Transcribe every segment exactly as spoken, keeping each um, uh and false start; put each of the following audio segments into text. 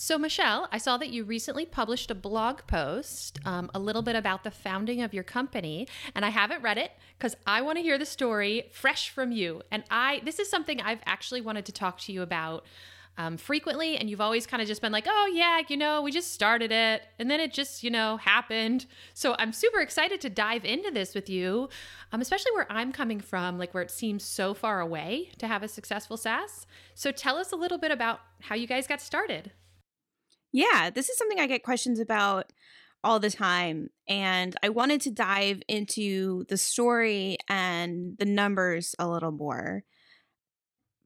So, Michelle, I saw that you recently published a blog post um, a little bit about the founding of your company, and I haven't read it because I want to hear the story fresh from you. And I, this is something I've actually wanted to talk to you about um, frequently, and you've always kind of just been like, oh yeah, you know, we just started it, and then it just, you know, happened. So I'm super excited to dive into this with you, um, especially where I'm coming from, like where it seems so far away to have a successful SaaS. So tell us a little bit about how you guys got started. Yeah, this is something I get questions about all the time, and I wanted to dive into the story and the numbers a little more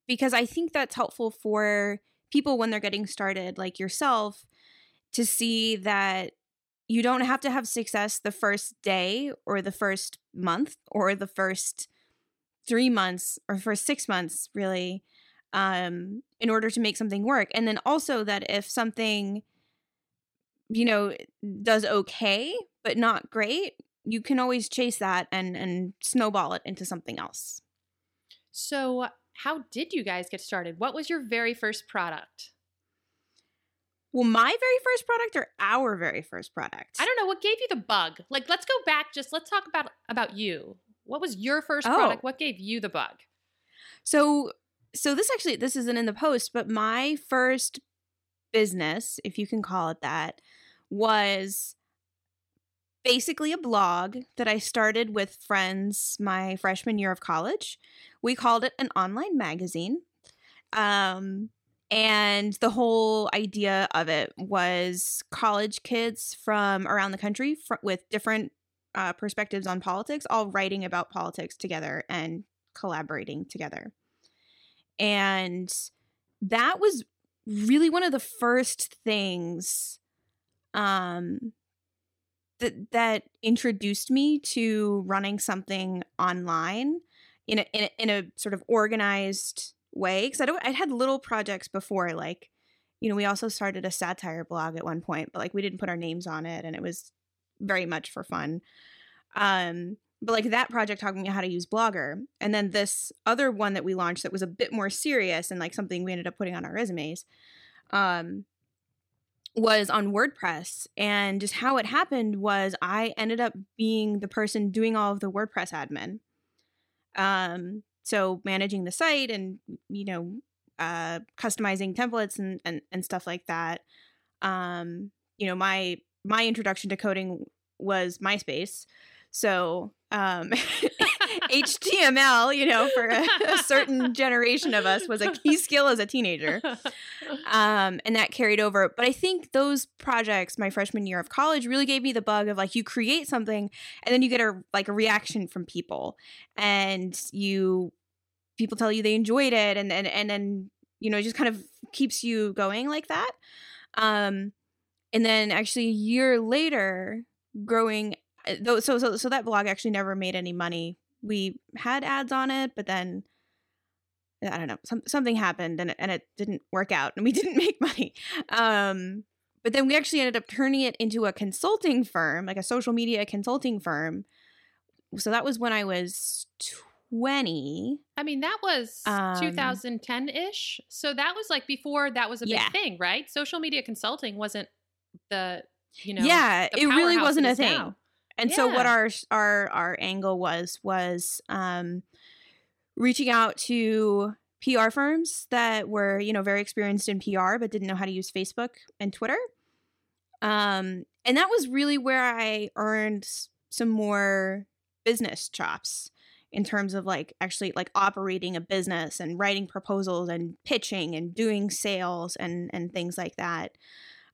because I think that's helpful for people when they're getting started, like yourself, to see that you don't have to have success the first day or the first month or the first three months or first six months, really. Um, in order to make something work. And then also that if something, you know, does okay, but not great, you can always chase that and, and snowball it into something else. So how did you guys get started? What was your very first product? Well, my very first product or our very first product? I don't know. What gave you the bug? Like, let's go back. Just let's talk about, about you. What was your first oh. product? What gave you the bug? So... So this actually, this isn't in the post, but my first business, if you can call it that, was basically a blog that I started with friends my freshman year of college. We called it an online magazine. Um, and the whole idea of it was college kids from around the country fr- with different uh, perspectives on politics, all writing about politics together and collaborating together. And that was really one of the first things um, that that introduced me to running something online in a, in a, in a sort of organized way. Because I don't, I had little projects before, like, you know, we also started a satire blog at one point, but like we didn't put our names on it, and it was very much for fun. Um, But like that project taught me how to use Blogger. And then this other one that we launched that was a bit more serious and like something we ended up putting on our resumes um, was on WordPress. And just how it happened was I ended up being the person doing all of the WordPress admin. Um, so managing the site and, you know, uh, customizing templates and, and, and stuff like that. Um, you know, my my introduction to coding was MySpace. So um, H T M L, you know, for a, a certain generation of us was a key skill as a teenager. Um, and that carried over. But I think those projects, my freshman year of college, really gave me the bug of like you create something and then you get a like a reaction from people. And you people tell you they enjoyed it. And then, and, and then, you know, it just kind of keeps you going like that. Um, and then actually a year later, growing So, so so that blog actually never made any money. We had ads on it, but then, I don't know, some, something happened and, and it didn't work out and we didn't make money. Um, but then we actually ended up turning it into a consulting firm, like a social media consulting firm. So that was when I was twenty. I mean, that was um, two thousand ten-ish. So that was like before that was a big yeah. thing, right? Social media consulting wasn't the, you know, yeah, the it really wasn't a thing. Now. And yeah. so what our, our our angle was, was um, reaching out to P R firms that were, you know, very experienced in P R, but didn't know how to use Facebook and Twitter. Um, and that was really where I earned some more business chops in terms of like actually like operating a business and writing proposals and pitching and doing sales and, and things like that.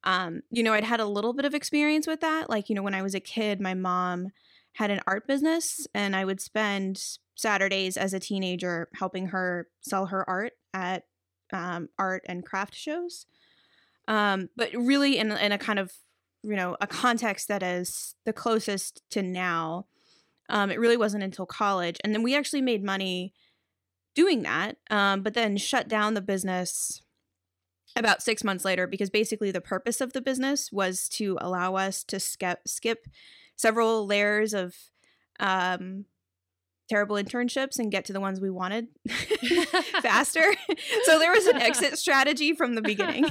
Um, you know, I'd had a little bit of experience with that. Like, you know, when I was a kid, my mom had an art business and I would spend Saturdays as a teenager helping her sell her art at um, art and craft shows. Um, but really in, in a kind of, you know, a context that is the closest to now. Um, it really wasn't until college. And then we actually made money doing that, um, but then shut down the business about six months later, because basically the purpose of the business was to allow us to skip, skip several layers of um, terrible internships and get to the ones we wanted faster. So there was an exit strategy from the beginning.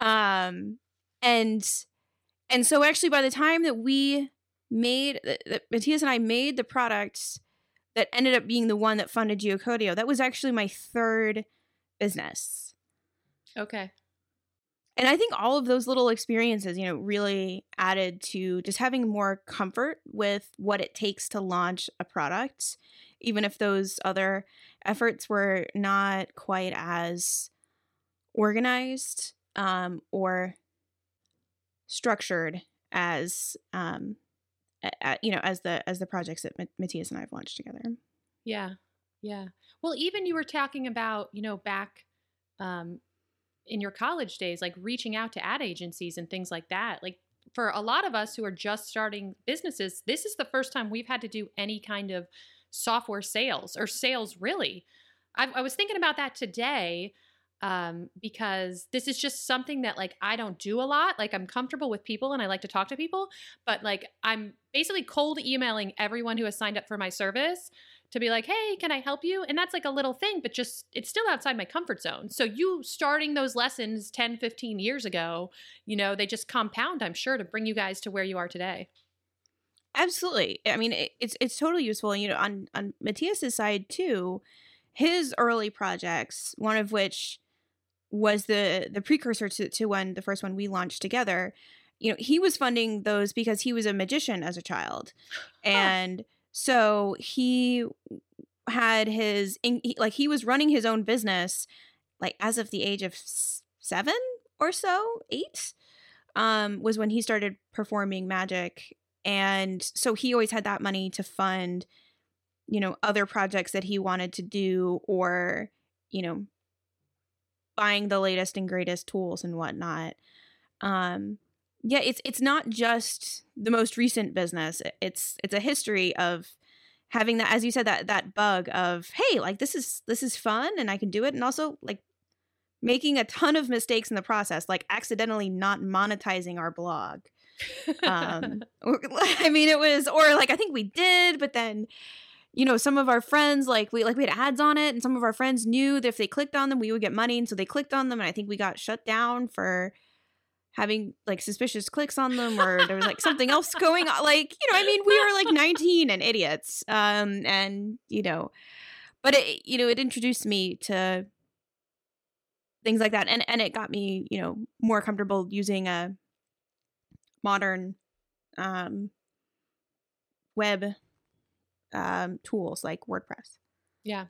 Um, and and so actually by the time that we made, that Matthias and I made the product that ended up being the one that funded Geocodio, that was actually my third business. Okay. And I think all of those little experiences, you know, really added to just having more comfort with what it takes to launch a product, even if those other efforts were not quite as organized um, or structured as, um, a, you know, as the as the projects that Matthias and I have launched together. Yeah, yeah. Well, even you were talking about, you know, back. Um, in your college days, like reaching out to ad agencies and things like that. Like for a lot of us who are just starting businesses, this is the first time we've had to do any kind of software sales or sales really. I, I was thinking about that today um, because this is just something that like I don't do a lot. Like I'm comfortable with people and I like to talk to people, but like I'm basically cold emailing everyone who has signed up for my service to be like, hey, can I help you? And that's like a little thing, but just it's still outside my comfort zone. So you starting those lessons ten, fifteen years ago, you know, they just compound, I'm sure, to bring you guys to where you are today. Absolutely. I mean, it, it's it's totally useful. And, you know, on, on Matthias's side, too, his early projects, one of which was the, the precursor to, to when the first one we launched together, you know, he was funding those because he was a magician as a child. And... Huh. So he had his, like he was running his own business, like as of the age of seven or so, eight, um, was when he started performing magic. And so he always had that money to fund, you know, other projects that he wanted to do or, you know, buying the latest and greatest tools and whatnot. Um Yeah, it's it's not just the most recent business. It's it's a history of having that, as you said, that that bug of, hey, like this is this is fun and I can do it, and also like making a ton of mistakes in the process, like accidentally not monetizing our blog. Um, or, I mean, it was or like I think we did, but then you know some of our friends like we like we had ads on it, and some of our friends knew that if they clicked on them, we would get money, and so they clicked on them, and I think we got shut down for having like suspicious clicks on them, or there was like something else going on. Like, you know, I mean, we were like nineteen and idiots. Um, and, you know, but it, you know, it introduced me to things like that. And, and it got me, you know, more comfortable using a modern um, web um, tools like WordPress. Yeah.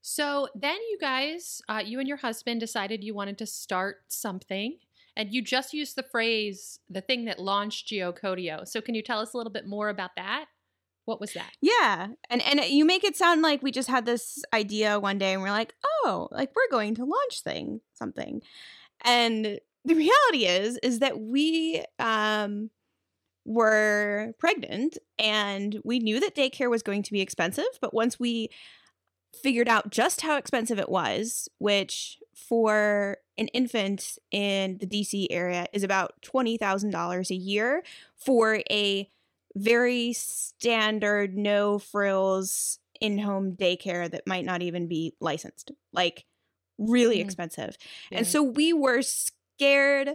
So then you guys, uh, you and your husband decided you wanted to start something. And you just used the phrase, the thing that launched Geocodio. So can you tell us a little bit more about that? What was that? Yeah. And and you make it sound like we just had this idea one day and we're like, oh, like we're going to launch thing something. And the reality is, is that we um, were pregnant and we knew that daycare was going to be expensive. But once we figured out just how expensive it was, which for an infant in the D C area is about twenty thousand dollars a year for a very standard, no frills, in-home daycare that might not even be licensed, like really mm-hmm. expensive. Yeah. And so we were scared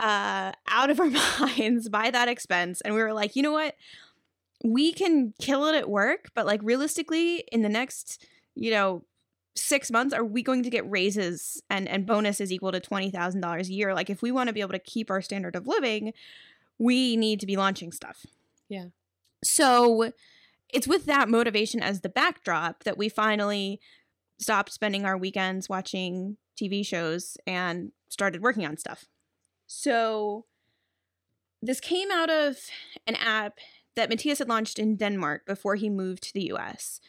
uh, out of our minds by that expense. And we were like, you know what? We can kill it at work, but like realistically in the next, you know, six months, are we going to get raises and, and bonuses equal to twenty thousand dollars a year? Like if we want to be able to keep our standard of living, we need to be launching stuff. Yeah. So it's with that motivation as the backdrop that we finally stopped spending our weekends watching T V shows and started working on stuff. So this came out of an app that Matthias had launched in Denmark before he moved to the U S.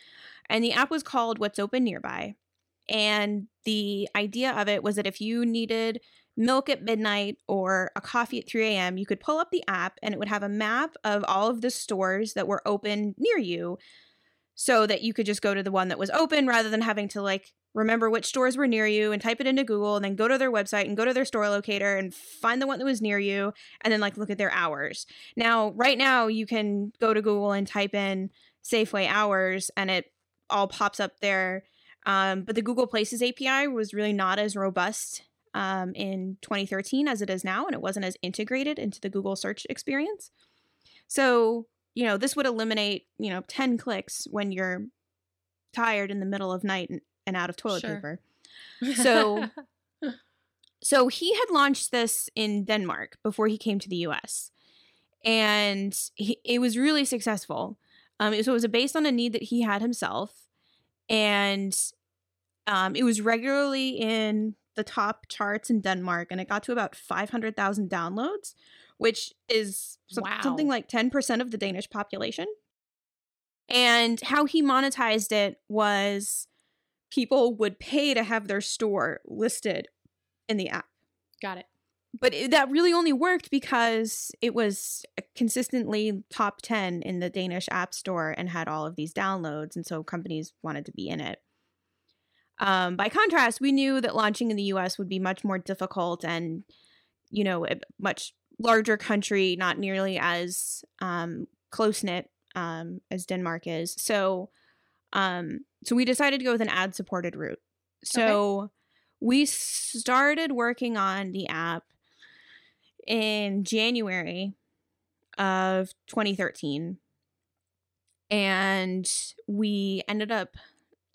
And the app was called What's Open Nearby. And the idea of it was that if you needed milk at midnight or a coffee at three a.m., you could pull up the app and it would have a map of all of the stores that were open near you so that you could just go to the one that was open rather than having to like remember which stores were near you and type it into Google and then go to their website and go to their store locator and find the one that was near you and then like look at their hours. Now, right now you can go to Google and type in, Safeway hours, and it all pops up there. Um, but the Google Places A P I was really not as robust um, in twenty thirteen as it is now, and it wasn't as integrated into the Google search experience. So, you know, this would eliminate, you know, ten clicks when you're tired in the middle of night and, and out of toilet sure. paper. So, so he had launched this in Denmark before he came to the U S, and he, it was really successful. Um, so it was based on a need that he had himself, and um, it was regularly in the top charts in Denmark, and it got to about five hundred thousand downloads, which is so- wow. something like ten percent of the Danish population. And how he monetized it was people would pay to have their store listed in the app. Got it. But it, that really only worked because it was consistently top ten in the Danish app store and had all of these downloads. And so companies wanted to be in it. Um, by contrast, we knew that launching in the U S would be much more difficult and, you know, a much larger country, not nearly as um, close-knit um, as Denmark is. So, um, so we decided to go with an ad-supported route. So okay. we started working on the app in January of twenty thirteen, and we ended up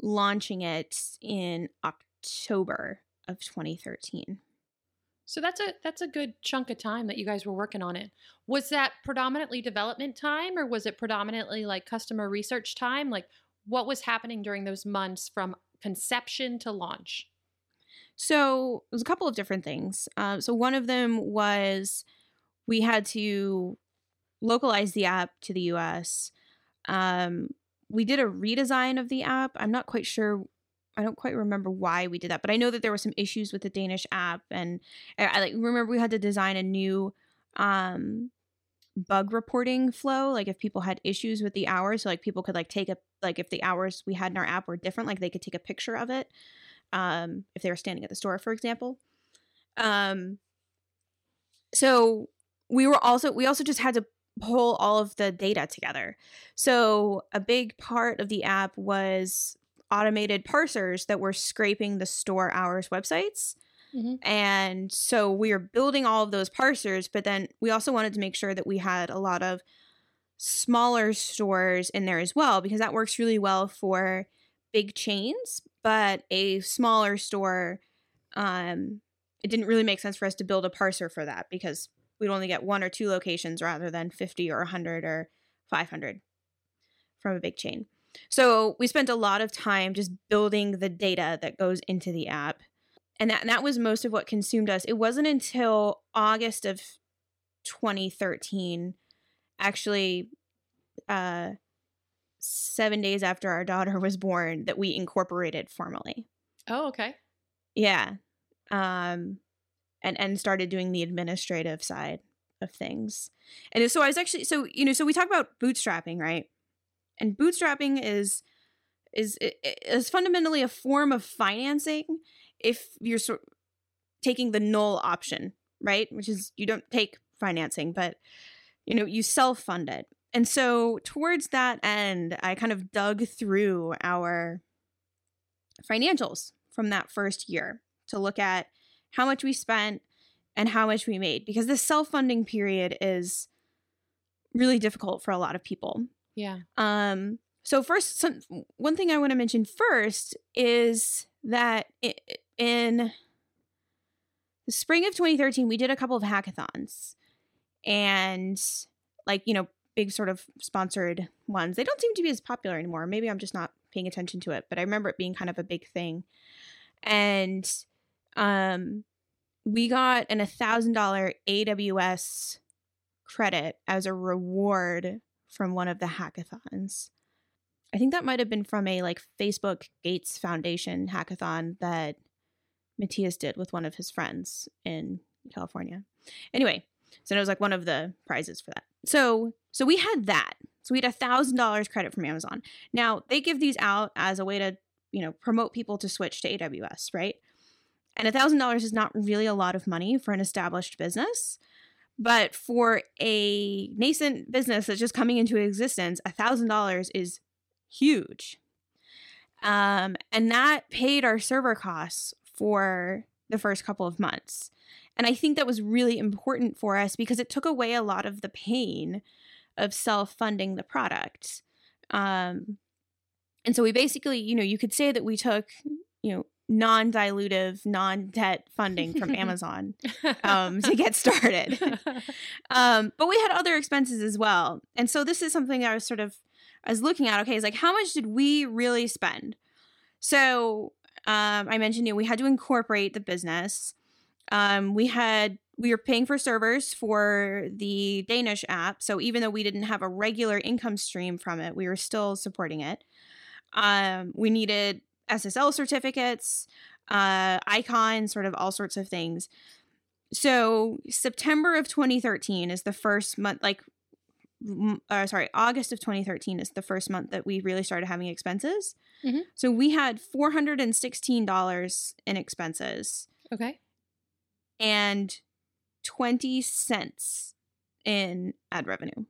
launching it in October of twenty thirteen. So that's a that's a good chunk of time that you guys were working on it. Was that predominantly development time, or was it predominantly like customer research time? Like, what was happening during those months from conception to launch? So it was a couple of different things. Uh, so one of them was we had to localize the app to the U S. Um, we did a redesign of the app. I'm not quite sure. I don't quite remember why we did that, but I know that there were some issues with the Danish app. And I, I like, remember we had to design a new um, bug reporting flow. Like if people had issues with the hours, so like people could like take a, like if the hours we had in our app were different, like they could take a picture of it. Um, if they were standing at the store, for example. Um, so we were also, we also just had to pull all of the data together. So a big part of the app was automated parsers that were scraping the store hours websites. Mm-hmm. And so we were building all of those parsers, but then we also wanted to make sure that we had a lot of smaller stores in there as well, because that works really well for big chains. But a smaller store, um, it didn't really make sense for us to build a parser for that because we'd only get one or two locations rather than fifty or one hundred or five hundred from a big chain. So we spent a lot of time just building the data that goes into the app. And that, and that was most of what consumed us. It wasn't until August of twenty thirteen, actually, uh, seven days after our daughter was born, that we incorporated formally. Oh, okay. Yeah. Um, and, and started doing the administrative side of things. And so I was actually, so, you know, so we talk about bootstrapping, right? And bootstrapping is, is, is fundamentally a form of financing if you're sort of taking the null option, right? Which is you don't take financing, but, you know, you self-fund it. And so towards that end, I kind of dug through our financials from that first year to look at how much we spent and how much we made, because the self-funding period is really difficult for a lot of people. Yeah. Um. So first, some, one thing I want to mention first is that in the spring of twenty thirteen, we did a couple of hackathons and like, you know, big sort of sponsored ones. They don't seem to be as popular anymore. Maybe I'm just not paying attention to it, but I remember it being kind of a big thing. And um, we got an one thousand dollars A W S credit as a reward from one of the hackathons. I think that might have been from a like Facebook Gates Foundation hackathon that Matthias did with one of his friends in California. Anyway, so it was like one of the prizes for that. So so we had that. So we had one thousand dollars credit from Amazon. Now, they give these out as a way to, you know, promote people to switch to A W S, right? And one thousand dollars is not really a lot of money for an established business. But for a nascent business that's just coming into existence, one thousand dollars is huge. Um, and that paid our server costs for the first couple of months. And I think that was really important for us because it took away a lot of the pain of self-funding the product. Um, and so we basically, you know, you could say that we took, you know, non-dilutive, non-debt funding from Amazon um, to get started. Um, but we had other expenses as well. And so this is something I was sort of, I was looking at, okay, it's like, how much did we really spend? So um, I mentioned, you know, we had to incorporate the business. Um, we had, we were paying for servers for the Danish app. So even though we didn't have a regular income stream from it, we were still supporting it. Um, we needed S S L certificates, uh, icons, sort of all sorts of things. So September of twenty thirteen is the first month, like, uh, sorry, August of twenty thirteen is the first month that we really started having expenses. Mm-hmm. So we had four hundred sixteen dollars in expenses. Okay. And twenty cents in ad revenue.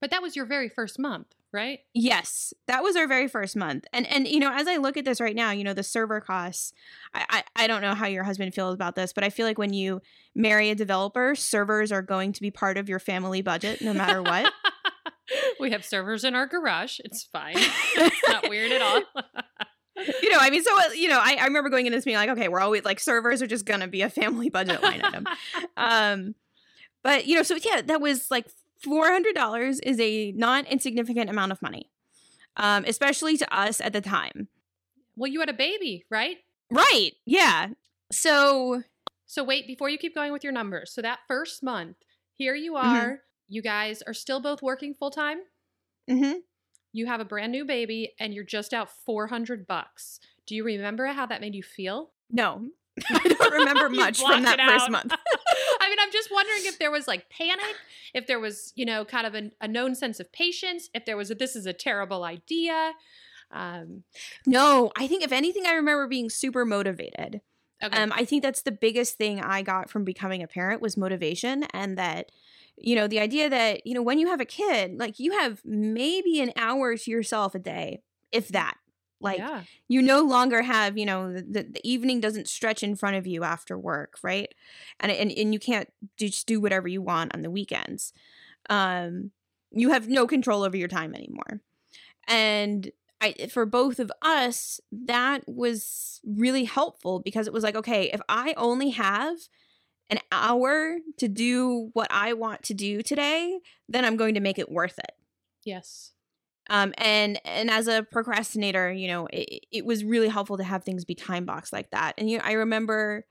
But that was your very first month, right? Yes, that was our very first month. And, and you know, as I look at this right now, you know, the server costs, I, I, I don't know how your husband feels about this, but I feel like when you marry a developer, servers are going to be part of your family budget no matter what. We have servers in our garage. It's fine. It's not weird at all. You know, I mean, so, you know, I, I remember going into this being like, okay, we're always like servers are just going to be a family budget line item. Um, but, you know, so yeah, that was like four hundred dollars is a not insignificant amount of money, um, especially to us at the time. Well, you had a baby, right? Right. Yeah. So. So wait, before you keep going with your numbers. So that first month, here you are. Mm-hmm. You guys are still both working full time. Mm-hmm. You have a brand new baby and you're just out four hundred bucks. Do you remember how that made you feel? No, I don't remember much from that first month. I mean, I'm just wondering if there was like panic, if there was, you know, kind of a, a known sense of patience, if there was a, this is a terrible idea. Um, no, I think if anything, I remember being super motivated. Okay. Um, I think that's the biggest thing I got from becoming a parent was motivation, and that, you know, the idea that, you know, when you have a kid, like you have maybe an hour to yourself a day, if that. Like yeah. You no longer have, you know, the, the evening doesn't stretch in front of you after work, right? And and, and you can't do, just do whatever you want on the weekends. Um, you have no control over your time anymore. And I, for both of us, that was really helpful because it was like, okay, if I only have an hour to do what I want to do today, then I'm going to make it worth it. Yes. Um, and and as a procrastinator, you know, it, it was really helpful to have things be time boxed like that. And you know, I remember,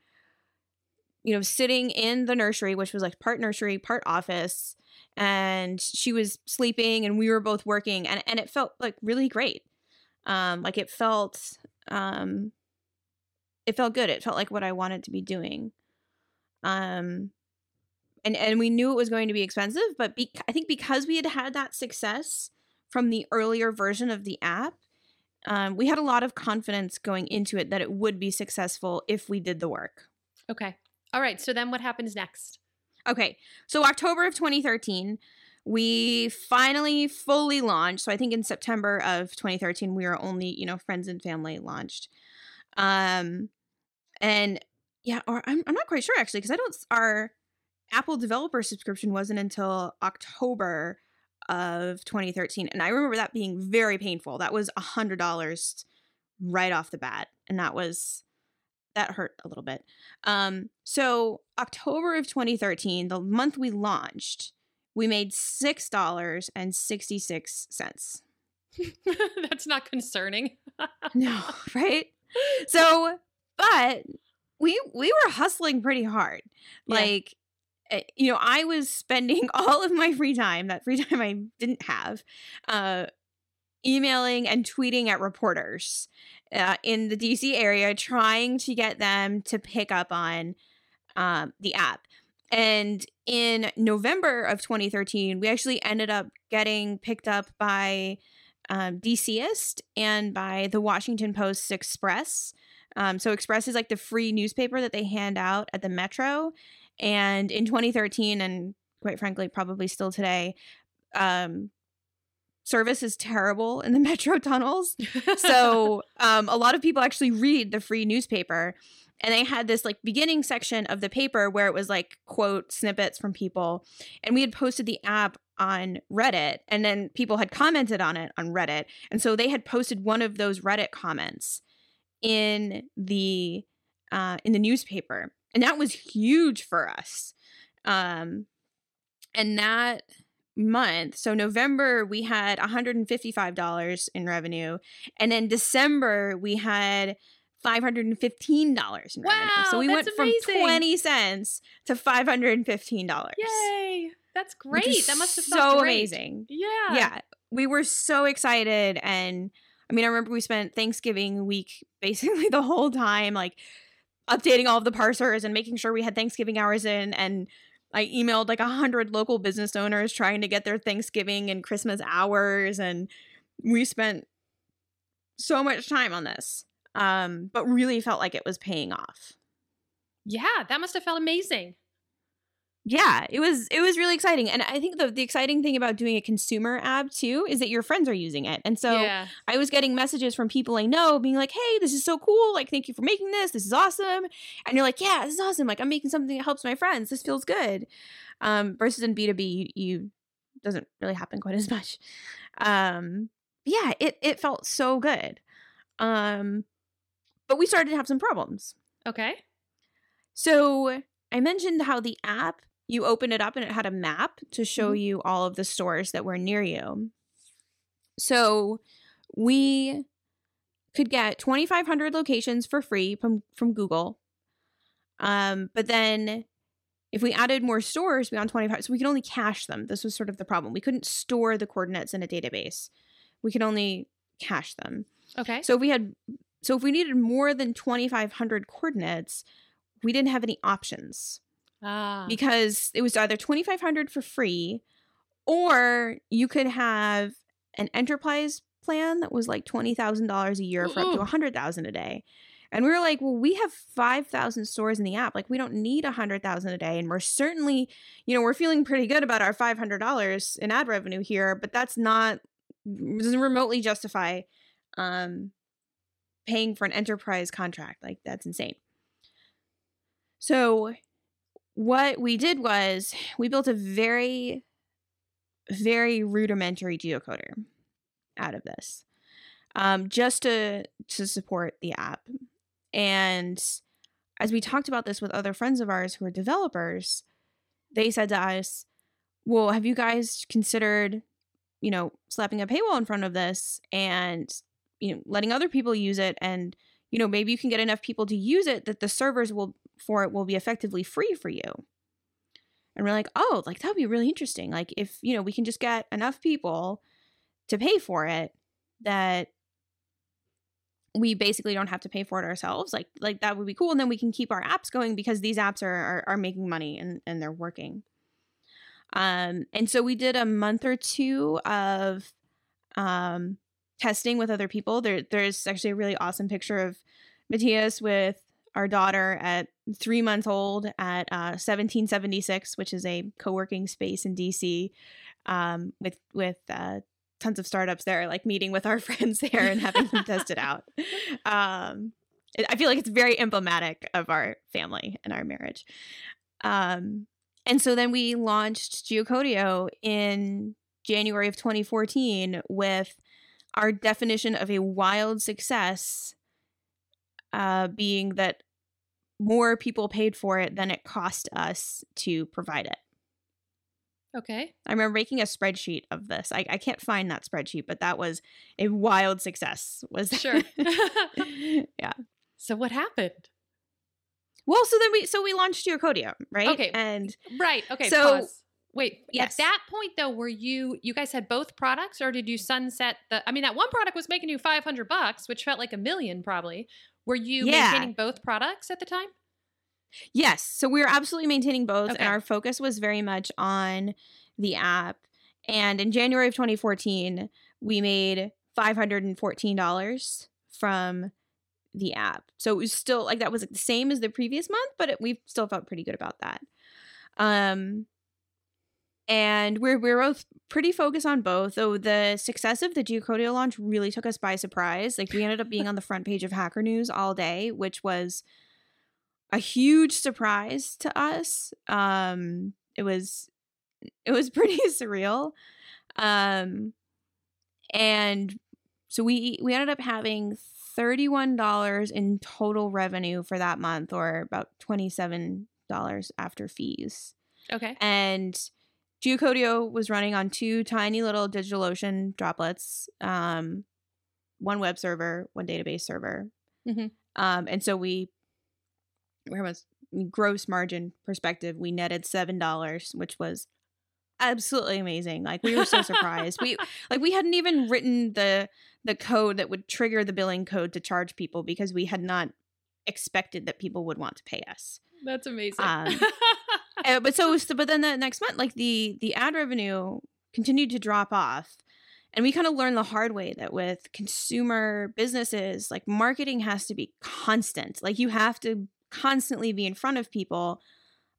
you know, sitting in the nursery, which was like part nursery, part office, and she was sleeping and we were both working, and, and it felt like really great. Um, like it felt, um, it felt good. It felt like what I wanted to be doing. Um, and, and we knew it was going to be expensive, but be- I think because we had had that success from the earlier version of the app, um, we had a lot of confidence going into it that it would be successful if we did the work. Okay. All right. So then what happens next? Okay. So October of twenty thirteen, we finally fully launched. So I think in September of twenty thirteen, we were only, you know, friends and family launched. Um, and Yeah, or I'm I'm not quite sure actually, because I don't. Our Apple developer subscription wasn't until October of twenty thirteen, and I remember that being very painful. That was a hundred dollars right off the bat, and that was that hurt a little bit. Um, so October of twenty thirteen, the month we launched, we made six dollars and sixty six cents. That's not concerning. No, right? So, but. We we were hustling pretty hard. Like, yeah. You know, I was spending all of my free time, that free time I didn't have, uh, emailing and tweeting at reporters uh, in the D C area, trying to get them to pick up on um, the app. And in November of twenty thirteen, we actually ended up getting picked up by um, DCist and by the Washington Post Express. Um, so Express is like the free newspaper that they hand out at the Metro. And in twenty thirteen, and quite frankly, probably still today, um, service is terrible in the metro tunnels. So um, a lot of people actually read the free newspaper. And they had this like beginning section of the paper where it was like, quote, snippets from people. And we had posted the app on Reddit, and then people had commented on it on Reddit. And so they had posted one of those Reddit comments in the uh, in the newspaper. And that was huge for us. Um, and that month, so November, we had one hundred fifty-five dollars in revenue. And then December, we had five hundred fifteen dollars in wow, revenue. So we went from amazing. twenty cents to five hundred fifteen dollars. Yay. That's great. That must have felt so great. Amazing. Yeah. Yeah. We were so excited. And I mean, I remember we spent Thanksgiving week basically the whole time, like updating all of the parsers and making sure we had Thanksgiving hours in. And I emailed like a hundred local business owners trying to get their Thanksgiving and Christmas hours. And we spent so much time on this. Um, but really felt like it was paying off. Yeah, that must have felt amazing. Yeah, it was it was really exciting. And I think the, the exciting thing about doing a consumer app, too, is that your friends are using it. And so yeah. I was getting messages from people I know being like, hey, this is so cool. Like, thank you for making this. This is awesome. And you're like, yeah, this is awesome. Like, I'm making something that helps my friends. This feels good. Um, versus in B two B, you, you doesn't really happen quite as much. Um, yeah, it, it felt so good. Um But we started to have some problems. Okay. So I mentioned how the app, you open it up and it had a map to show mm-hmm. you all of the stores that were near you. So we could get twenty-five hundred locations for free from, from Google. Um, but then if we added more stores beyond twenty-five, so we could only cache them. This was sort of the problem. We couldn't store the coordinates in a database. We could only cache them. Okay. So we had... So if we needed more than twenty-five hundred coordinates, we didn't have any options ah. because it was either twenty-five hundred for free, or you could have an enterprise plan that was like twenty thousand dollars a year for Ooh. Up to one hundred thousand dollars a day. And we were like, well, we have five thousand stores in the app. Like, we don't need one hundred thousand a day. And we're certainly, you know, we're feeling pretty good about our five hundred dollars in ad revenue here, but that's not, doesn't remotely justify, um, paying for an enterprise contract. Like, that's insane. So what we did was we built a very, very rudimentary geocoder out of this, um, just to, to support the app. And as we talked about this with other friends of ours who are developers, they said to us, well, have you guys considered, you know, slapping a paywall in front of this and you know, letting other people use it, and you know, maybe you can get enough people to use it that the servers will for it will be effectively free for you. And we're like, oh, like that would be really interesting. Like, if you know, we can just get enough people to pay for it that we basically don't have to pay for it ourselves. Like, like that would be cool, and then we can keep our apps going because these apps are are, are making money and and they're working. Um, and so we did a month or two of, um. testing with other people. There, there's actually a really awesome picture of Matthias with our daughter at three months old at uh, seventeen seventy-six, which is a co-working space in D C um, with with uh, tons of startups there, like meeting with our friends there and having them test it out. Um, it, I feel like it's very emblematic of our family and our marriage. Um, and so then we launched Geocodio in January of twenty fourteen with our definition of a wild success uh, being that more people paid for it than it cost us to provide it. Okay. I remember making a spreadsheet of this. I, I can't find that spreadsheet, but that was a wild success. Was Sure. Yeah. So what happened? Well, so then we so we launched Geocodio, right? Okay. And right. Okay. So. Pause. Wait, yes. At that point, though, were you, you guys had both products, or did you sunset the, I mean, that one product was making you five hundred bucks, which felt like a million probably. Were you yeah. maintaining both products at the time? Yes. So we were absolutely maintaining both. Okay. And our focus was very much on the app. And in January of twenty fourteen, we made five hundred fourteen dollars from the app. So it was still like, that was the same as the previous month, but it, we still felt pretty good about that. Um, and we're we're both pretty focused on both, though the success of the Geocodio launch really took us by surprise. Like, we ended up being on the front page of Hacker News all day, which was a huge surprise to us. Um, it was it was pretty surreal. Um, and so we we ended up having thirty-one dollars in total revenue for that month, or about twenty-seven dollars after fees. Okay. And Geocodio was running on two tiny little DigitalOcean droplets, um, one web server, one database server. Mm-hmm. Um, and so we, from a gross margin perspective, we netted seven dollars, which was absolutely amazing. Like, we were so surprised. We like we hadn't even written the the code that would trigger the billing code to charge people, because we had not expected that people would want to pay us. That's amazing. Um, uh, but so, so but then the next month, like, the the ad revenue continued to drop off, and we kind of learned the hard way that with consumer businesses, like, marketing has to be constant. Like, you have to constantly be in front of people.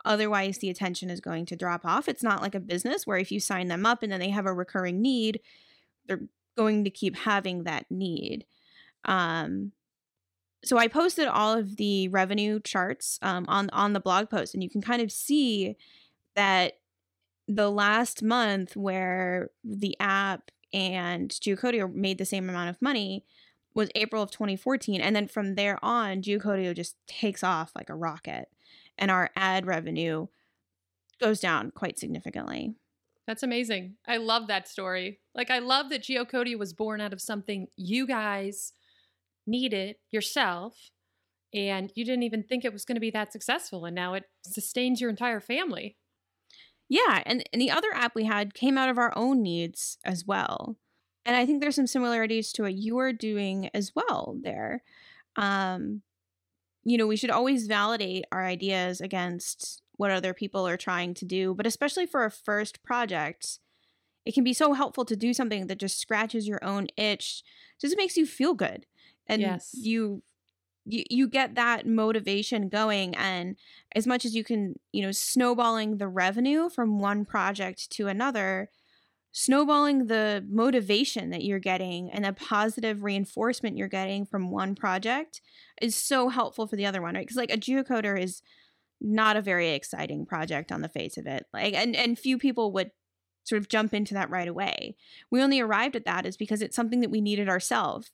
Otherwise, the attention is going to drop off. It's not like a business where if you sign them up and then they have a recurring need, they're going to keep having that need. Um, so I posted all of the revenue charts um, on, on the blog post, and you can kind of see that the last month where the app and Geocodio made the same amount of money was April of twenty fourteen. And then from there on, Geocodio just takes off like a rocket. And our ad revenue goes down quite significantly. That's amazing. I love that story. Like, I love that Geocodio was born out of something you guys needed yourself, and you didn't even think it was going to be that successful, and now it sustains your entire family. Yeah, and, and the other app we had came out of our own needs as well. And I think there's some similarities to what you are doing as well there. Um You know, we should always validate our ideas against what other people are trying to do. But especially for a first project, it can be so helpful to do something that just scratches your own itch, just makes you feel good. And yes. you, you you get that motivation going. And as much as you can, you know, snowballing the revenue from one project to another, snowballing the motivation that you're getting and the positive reinforcement you're getting from one project is so helpful for the other one, right? Because, like, a geocoder is not a very exciting project on the face of it. Like, and, and few people would sort of jump into that right away. We only arrived at that is because it's something that we needed ourselves.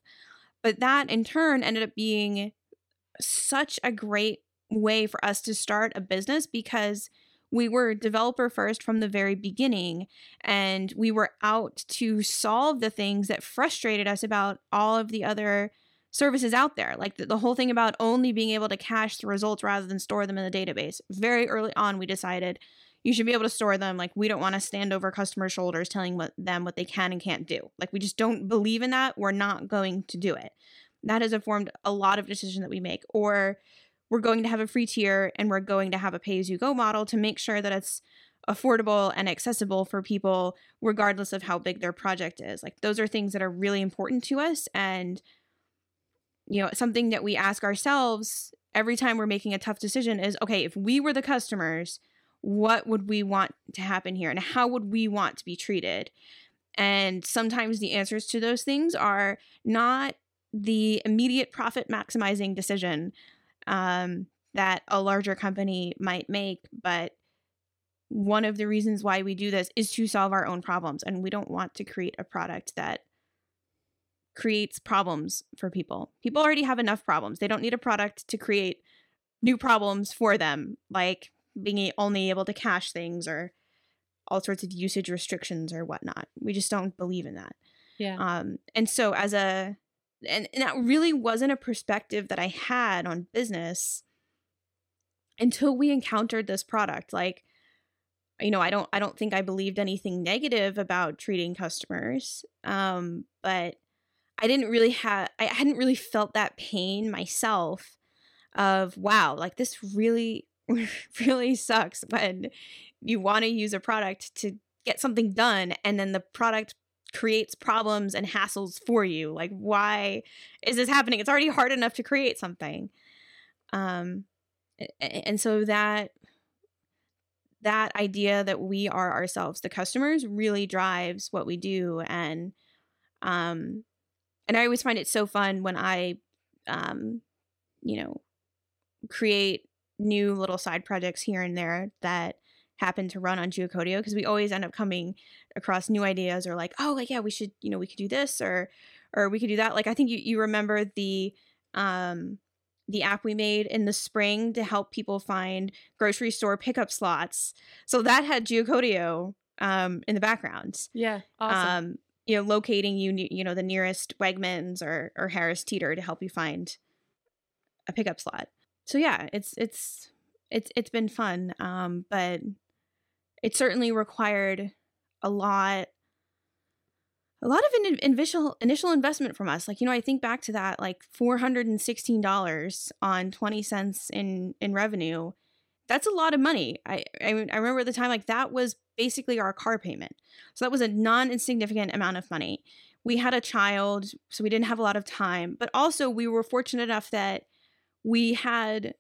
But that, in turn, ended up being such a great way for us to start a business, because we were developer first from the very beginning, and we were out to solve the things that frustrated us about all of the other services out there. Like, the, the whole thing about only being able to cache the results rather than store them in the database. Very early on, we decided you should be able to store them. Like, we don't want to stand over customers' shoulders telling what, them what they can and can't do. Like, we just don't believe in that. We're not going to do it. That has informed a lot of decisions that we make. Or we're going to have a free tier, and we're going to have a pay-as-you-go model to make sure that it's affordable and accessible for people regardless of how big their project is. Like, those are things that are really important to us, and, you know, something that we ask ourselves every time we're making a tough decision is, okay, if we were the customers, what would we want to happen here, and how would we want to be treated? And sometimes the answers to those things are not the immediate profit-maximizing decision Um, that a larger company might make. But one of the reasons why we do this is to solve our own problems. And we don't want to create a product that creates problems for people. People already have enough problems. They don't need a product to create new problems for them, like being only able to cache things or all sorts of usage restrictions or whatnot. We just don't believe in that. Yeah. Um, and so as a And, and that really wasn't a perspective that I had on business until we encountered this product. Like, you know, I don't I don't think I believed anything negative about treating customers, um, but I didn't really have I hadn't really felt that pain myself of, wow, like, this really, really sucks when you want to use a product to get something done, and then the product creates problems and hassles for you. Like, why is this happening? It's already hard enough to create something. Um, and so that that idea that we are ourselves, the customers, really drives what we do. And um, and I always find it so fun when I, um, you know, create new little side projects here and there that happen to run on Geocodio, because we always end up coming across new ideas, or like, oh, like, yeah, we should, you know, we could do this, or or we could do that. Like, I think you, you remember the um, the app we made in the spring to help people find grocery store pickup slots. So that had Geocodio um, in the background. Yeah, awesome. Um, you know, locating you, you know, the nearest Wegmans or or Harris Teeter to help you find a pickup slot. So yeah, it's it's it's it's been fun, um, but it certainly required a lot, a lot of an initial initial investment from us. Like, you know, I think back to that, like four hundred sixteen dollars on twenty cents in, in revenue. That's a lot of money. I I, mean, I remember at the time, like, that was basically our car payment. So that was a non-insignificant amount of money. We had a child, so we didn't have a lot of time. But also, we were fortunate enough that we had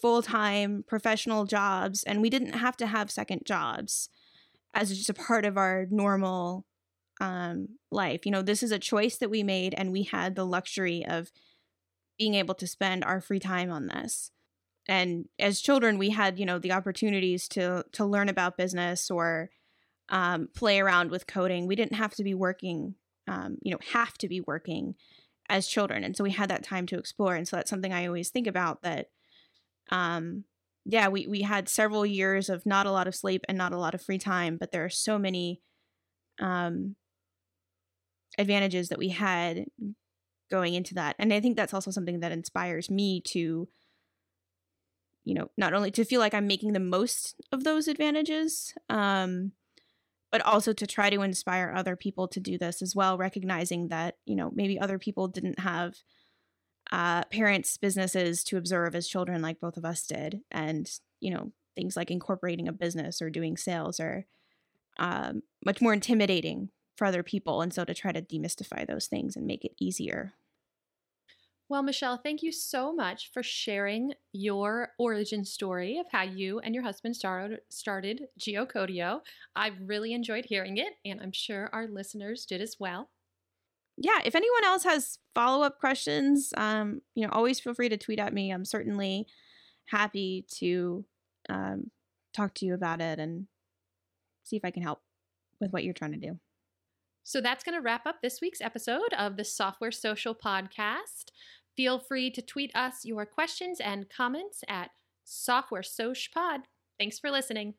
full-time professional jobs, and we didn't have to have second jobs as just a part of our normal um, life. You know, this is a choice that we made, and we had the luxury of being able to spend our free time on this. And as children, we had, you know, the opportunities to to learn about business or um, play around with coding. We didn't have to be working, um, you know, have to be working as children. And so we had that time to explore. And so that's something I always think about, that Um, yeah, we, we had several years of not a lot of sleep and not a lot of free time, but there are so many um, advantages that we had going into that. And I think that's also something that inspires me to, you know, not only to feel like I'm making the most of those advantages, um, but also to try to inspire other people to do this as well, recognizing that, you know, maybe other people didn't have Uh, parents' businesses to observe as children, like both of us did. And, you know, things like incorporating a business or doing sales are um, much more intimidating for other people. And so to try to demystify those things and make it easier. Well, Michelle, thank you so much for sharing your origin story of how you and your husband started, started Geocodio. I really enjoyed hearing it, and I'm sure our listeners did as well. Yeah, if anyone else has follow-up questions, um, you know, always feel free to tweet at me. I'm certainly happy to um, talk to you about it and see if I can help with what you're trying to do. So that's going to wrap up this week's episode of the Software Social Podcast. Feel free to tweet us your questions and comments at Software Soch Pod. Thanks for listening.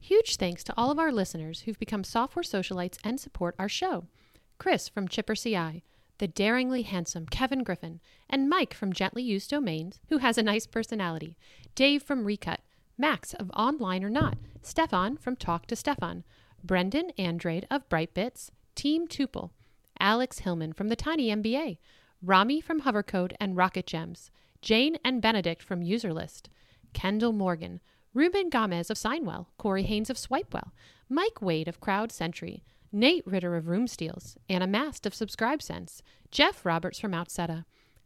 Huge thanks to all of our listeners who've become software socialites and support our show. Chris from Chipper C I, the daringly handsome Kevin Griffin, and Mike from Gently Used Domains, who has a nice personality, Dave from Recut, Max of Online or Not, Stefan from Talk to Stefan, Brendan Andrade of Brightbits, Team Tuple, Alex Hillman from the Tiny M B A, Rami from Hovercode and Rocket Gems, Jane and Benedict from Userlist, Kendall Morgan, Ruben Gomez of Signwell, Corey Haynes of Swipewell, Mike Wade of Crowd Sentry, Nate Ritter of Room Steals, Anna Mast of Subscribe Sense, Jeff Roberts from Outsetta,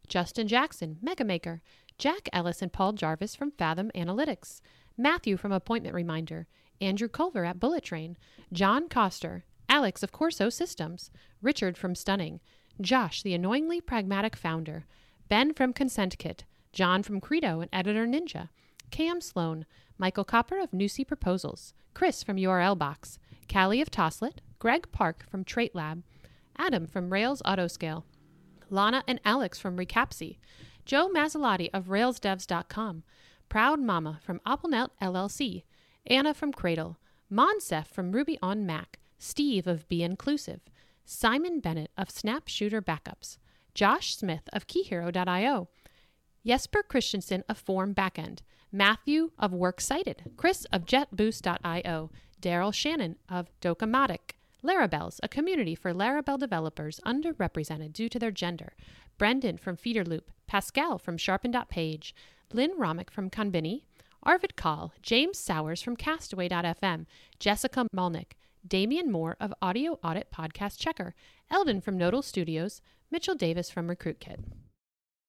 Justin Jackson, Megamaker, Jack Ellis and Paul Jarvis from Fathom Analytics, Matthew from Appointment Reminder, Andrew Culver at Bullet Train, John Coster, Alex of Corso Systems, Richard from Stunning, Josh, the annoyingly pragmatic founder, Ben from Consent Kit, John from Credo and Editor Ninja, Cam Sloan, Michael Copper of Nucy Proposals, Chris from U R L Box, Callie of Toslet, Greg Park from Trait Lab, Adam from Rails Autoscale, Lana and Alex from Recapsi, Joe Mazzalotti of Rails Devs dot com, Proud Mama from AppleNet L L C, Anna from Cradle, Monsef from Ruby on Mac, Steve of Be Inclusive, Simon Bennett of Snapshooter Backups, Josh Smith of Keyhero dot io, Jesper Christensen of Form Backend, Matthew of Works Cited, Chris of JetBoost dot io, Daryl Shannon of Docomatic, Larabels, a community for Laravel developers underrepresented due to their gender, Brendan from Feederloop, Pascal from Sharpen dot page, Lynn Romick from Konbini, Arvid Kahl, James Sowers from Castaway dot f m, Jessica Malnick, Damian Moore of Audio Audit Podcast Checker, Eldon from Nodal Studios, Mitchell Davis from RecruitKit.